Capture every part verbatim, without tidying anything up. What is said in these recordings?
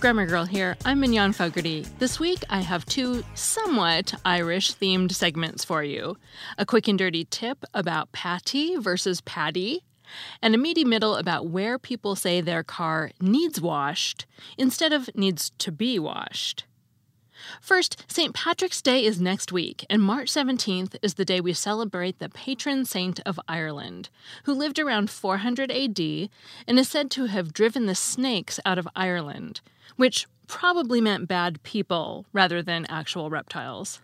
Grammar Girl here, I'm Mignon Fogarty. This week I have two somewhat Irish-themed segments for you. A quick and dirty tip about patty versus patty, and a meaty middle about where people say their car needs washed instead of needs to be washed. First, Saint Patrick's Day is next week, and March seventeenth is the day we celebrate the patron saint of Ireland, who lived around four hundred A D and is said to have driven the snakes out of Ireland, which probably meant bad people rather than actual reptiles.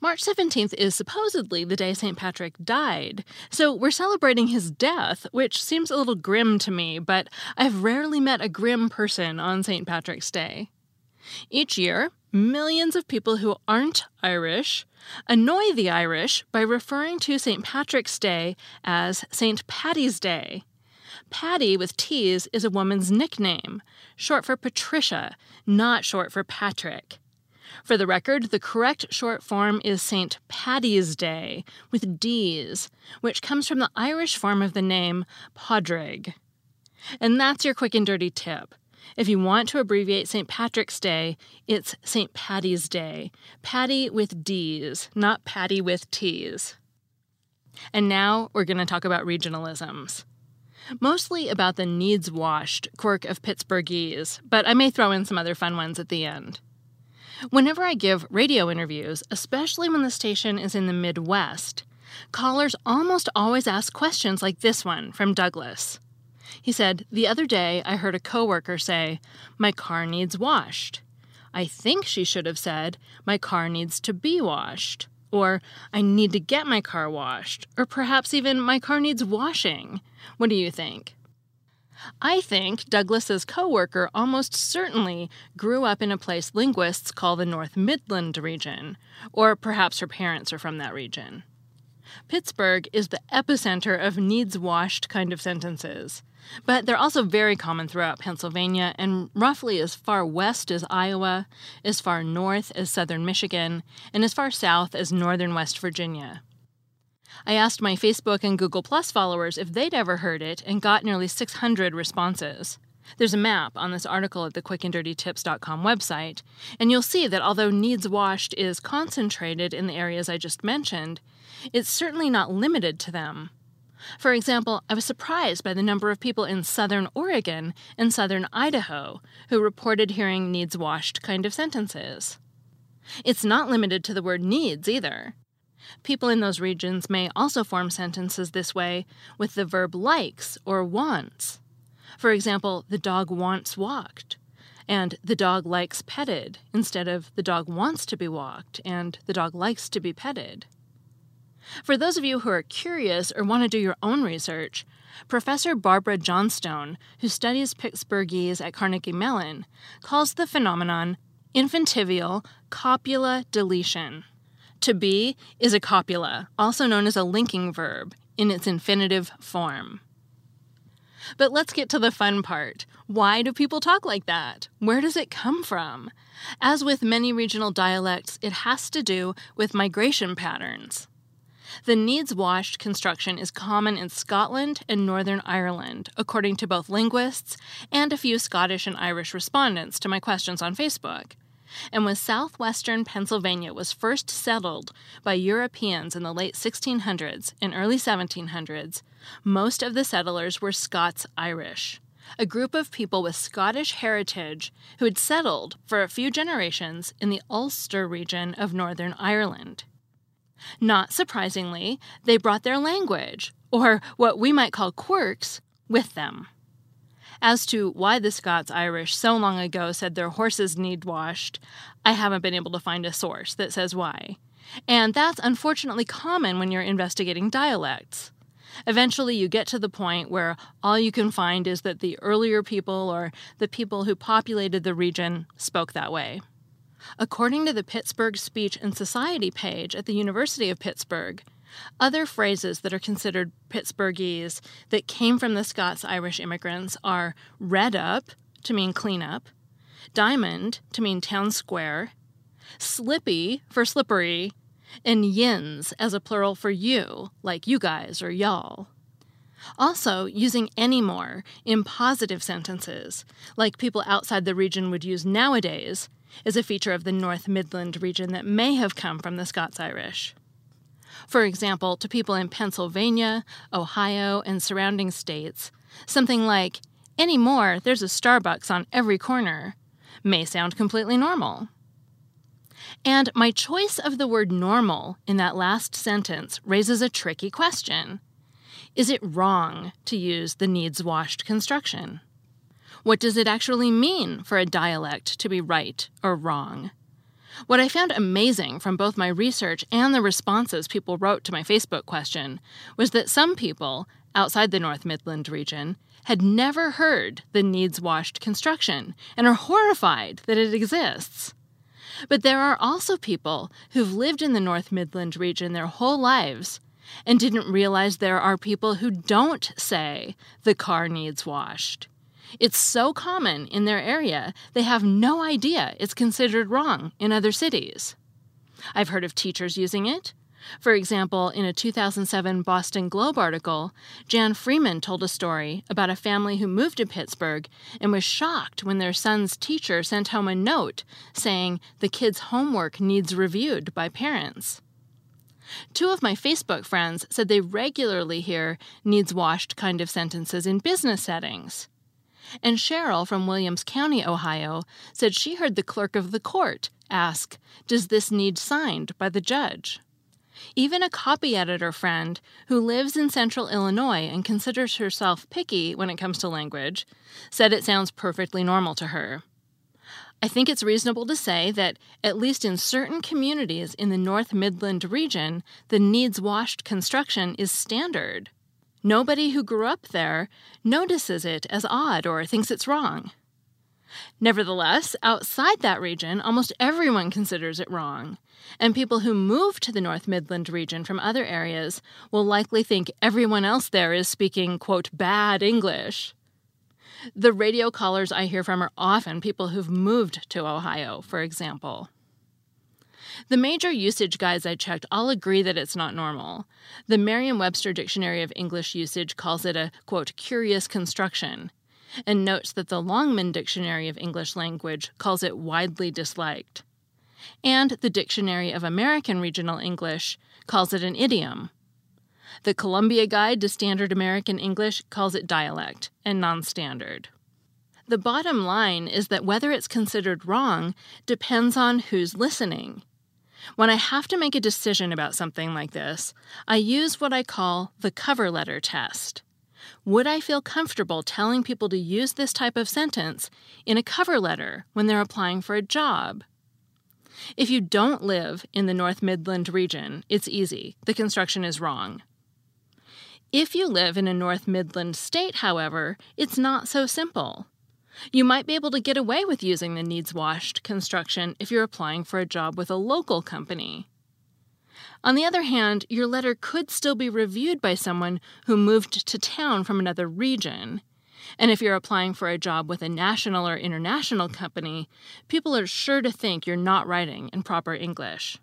March seventeenth is supposedly the day Saint Patrick died, so we're celebrating his death, which seems a little grim to me, but I've rarely met a grim person on Saint Patrick's Day. Each year, millions of people who aren't Irish annoy the Irish by referring to Saint Patrick's Day as Saint Patty's Day. Patty with T's is a woman's nickname, short for Patricia, not short for Patrick. For the record, the correct short form is Saint Paddy's Day, with D's, which comes from the Irish form of the name Padraig. And that's your quick and dirty tip. If you want to abbreviate Saint Patrick's Day, it's Saint Patty's Day. Patty with D's, not Patty with T's. And now we're going to talk about regionalisms. Mostly about the needs-washed quirk of Pittsburghese, but I may throw in some other fun ones at the end. Whenever I give radio interviews, especially when the station is in the Midwest, callers almost always ask questions like this one from Douglas. He said, "The other day I heard a coworker say, 'My car needs washed.' I think she should have said, 'My car needs to be washed,' or 'I need to get my car washed,' or perhaps even 'My car needs washing.' What do you think?" I think Douglas's coworker almost certainly grew up in a place linguists call the North Midland region, or perhaps her parents are from that region. Pittsburgh is the epicenter of needs-washed kind of sentences, but they're also very common throughout Pennsylvania and roughly as far west as Iowa, as far north as southern Michigan, and as far south as northern West Virginia. I asked my Facebook and Google Plus followers if they'd ever heard it and got nearly six hundred responses. There's a map on this article at the quick and dirty tips dot com website, and you'll see that although needs washed is concentrated in the areas I just mentioned, it's certainly not limited to them. For example, I was surprised by the number of people in southern Oregon and southern Idaho who reported hearing needs washed kind of sentences. It's not limited to the word needs either. People in those regions may also form sentences this way with the verb likes or wants. For example, the dog wants walked, and the dog likes petted, instead of the dog wants to be walked, and the dog likes to be petted. For those of you who are curious or want to do your own research, Professor Barbara Johnstone, who studies Pittsburghese at Carnegie Mellon, calls the phenomenon infinitival copula deletion. To be is a copula, also known as a linking verb, in its infinitive form. But let's get to the fun part. Why do people talk like that? Where does it come from? As with many regional dialects, it has to do with migration patterns. The needs-washed construction is common in Scotland and Northern Ireland, according to both linguists and a few Scottish and Irish respondents to my questions on Facebook, and when southwestern Pennsylvania was first settled by Europeans in the late sixteen hundreds and early seventeen hundreds, most of the settlers were Scots-Irish, a group of people with Scottish heritage who had settled for a few generations in the Ulster region of Northern Ireland. Not surprisingly, they brought their language, or what we might call quirks, with them. As to why the Scots-Irish so long ago said their horses need washed, I haven't been able to find a source that says why. And that's unfortunately common when you're investigating dialects. Eventually you get to the point where all you can find is that the earlier people or the people who populated the region spoke that way. According to the Pittsburgh Speech and Society page at the University of Pittsburgh, other phrases that are considered Pittsburghese that came from the Scots-Irish immigrants are red up, to mean clean up, diamond, to mean town square, slippy, for slippery, and yins as a plural for you, like you guys or y'all. Also, using any more in positive sentences, like people outside the region would use nowadays, is a feature of the North Midland region that may have come from the Scots-Irish. For example, to people in Pennsylvania, Ohio, and surrounding states, something like, "Any more, there's a Starbucks on every corner," may sound completely normal. And my choice of the word normal in that last sentence raises a tricky question. Is it wrong to use the needs-washed construction? What does it actually mean for a dialect to be right or wrong? What I found amazing from both my research and the responses people wrote to my Facebook question was that some people outside the North Midland region had never heard the needs-washed construction and are horrified that it exists. But there are also people who've lived in the North Midland region their whole lives and didn't realize there are people who don't say the car needs washed. It's so common in their area, they have no idea it's considered wrong in other cities. I've heard of teachers using it. For example, in a two thousand seven Boston Globe article, Jan Freeman told a story about a family who moved to Pittsburgh and was shocked when their son's teacher sent home a note saying the kid's homework needs reviewed by parents. Two of my Facebook friends said they regularly hear needs-washed kind of sentences in business settings. And Cheryl from Williams County, Ohio, said she heard the clerk of the court ask, "Does this need signed by the judge?" Even a copy editor friend who lives in central Illinois and considers herself picky when it comes to language said it sounds perfectly normal to her. I think it's reasonable to say that, at least in certain communities in the North Midland region, the needs-washed construction is standard. Nobody who grew up there notices it as odd or thinks it's wrong. Nevertheless, outside that region, almost everyone considers it wrong, and people who move to the North Midland region from other areas will likely think everyone else there is speaking, quote, bad English. The radio callers I hear from are often people who've moved to Ohio, for example. The major usage guides I checked all agree that it's not normal. The Merriam-Webster Dictionary of English Usage calls it a, quote, curious construction, and notes that the Longman Dictionary of English Language calls it widely disliked. And the Dictionary of American Regional English calls it an idiom. The Columbia Guide to Standard American English calls it dialect and non-standard. The bottom line is that whether it's considered wrong depends on who's listening. When I have to make a decision about something like this, I use what I call the cover letter test. Would I feel comfortable telling people to use this type of sentence in a cover letter when they're applying for a job? If you don't live in the North Midland region, it's easy. The construction is wrong. If you live in a North Midland state, however, it's not so simple. You might be able to get away with using the needs-washed construction if you're applying for a job with a local company. On the other hand, your letter could still be reviewed by someone who moved to town from another region. And if you're applying for a job with a national or international company, people are sure to think you're not writing in proper English.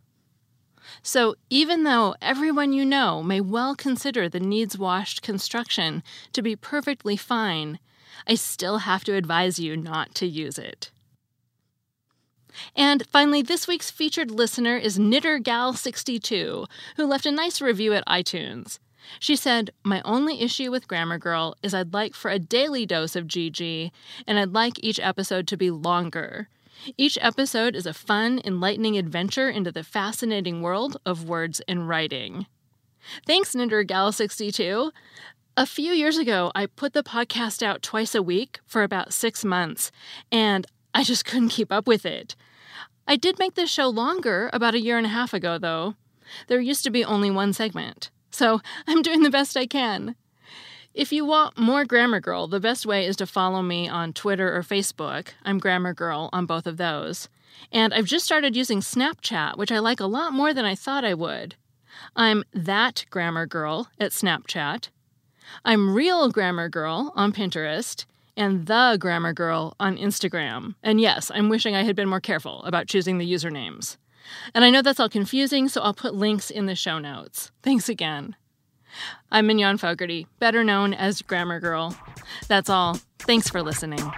So even though everyone you know may well consider the needs-washed construction to be perfectly fine, I still have to advise you not to use it. And finally, this week's featured listener is Knittergal sixty-two, who left a nice review at iTunes. She said, "My only issue with Grammar Girl is I'd like for a daily dose of G G, and I'd like each episode to be longer. Each episode is a fun, enlightening adventure into the fascinating world of words and writing." Thanks, Knittergal sixty-two. A few years ago, I put the podcast out twice a week for about six months, and I just couldn't keep up with it. I did make this show longer about a year and a half ago, though. There used to be only one segment. So I'm doing the best I can. If you want more Grammar Girl, the best way is to follow me on Twitter or Facebook. I'm Grammar Girl on both of those. And I've just started using Snapchat, which I like a lot more than I thought I would. I'm That Grammar Girl at Snapchat. I'm Real Grammar Girl on Pinterest and The Grammar Girl on Instagram. And yes, I'm wishing I had been more careful about choosing the usernames. And I know that's all confusing, so I'll put links in the show notes. Thanks again. I'm Mignon Fogarty, better known as Grammar Girl. That's all. Thanks for listening.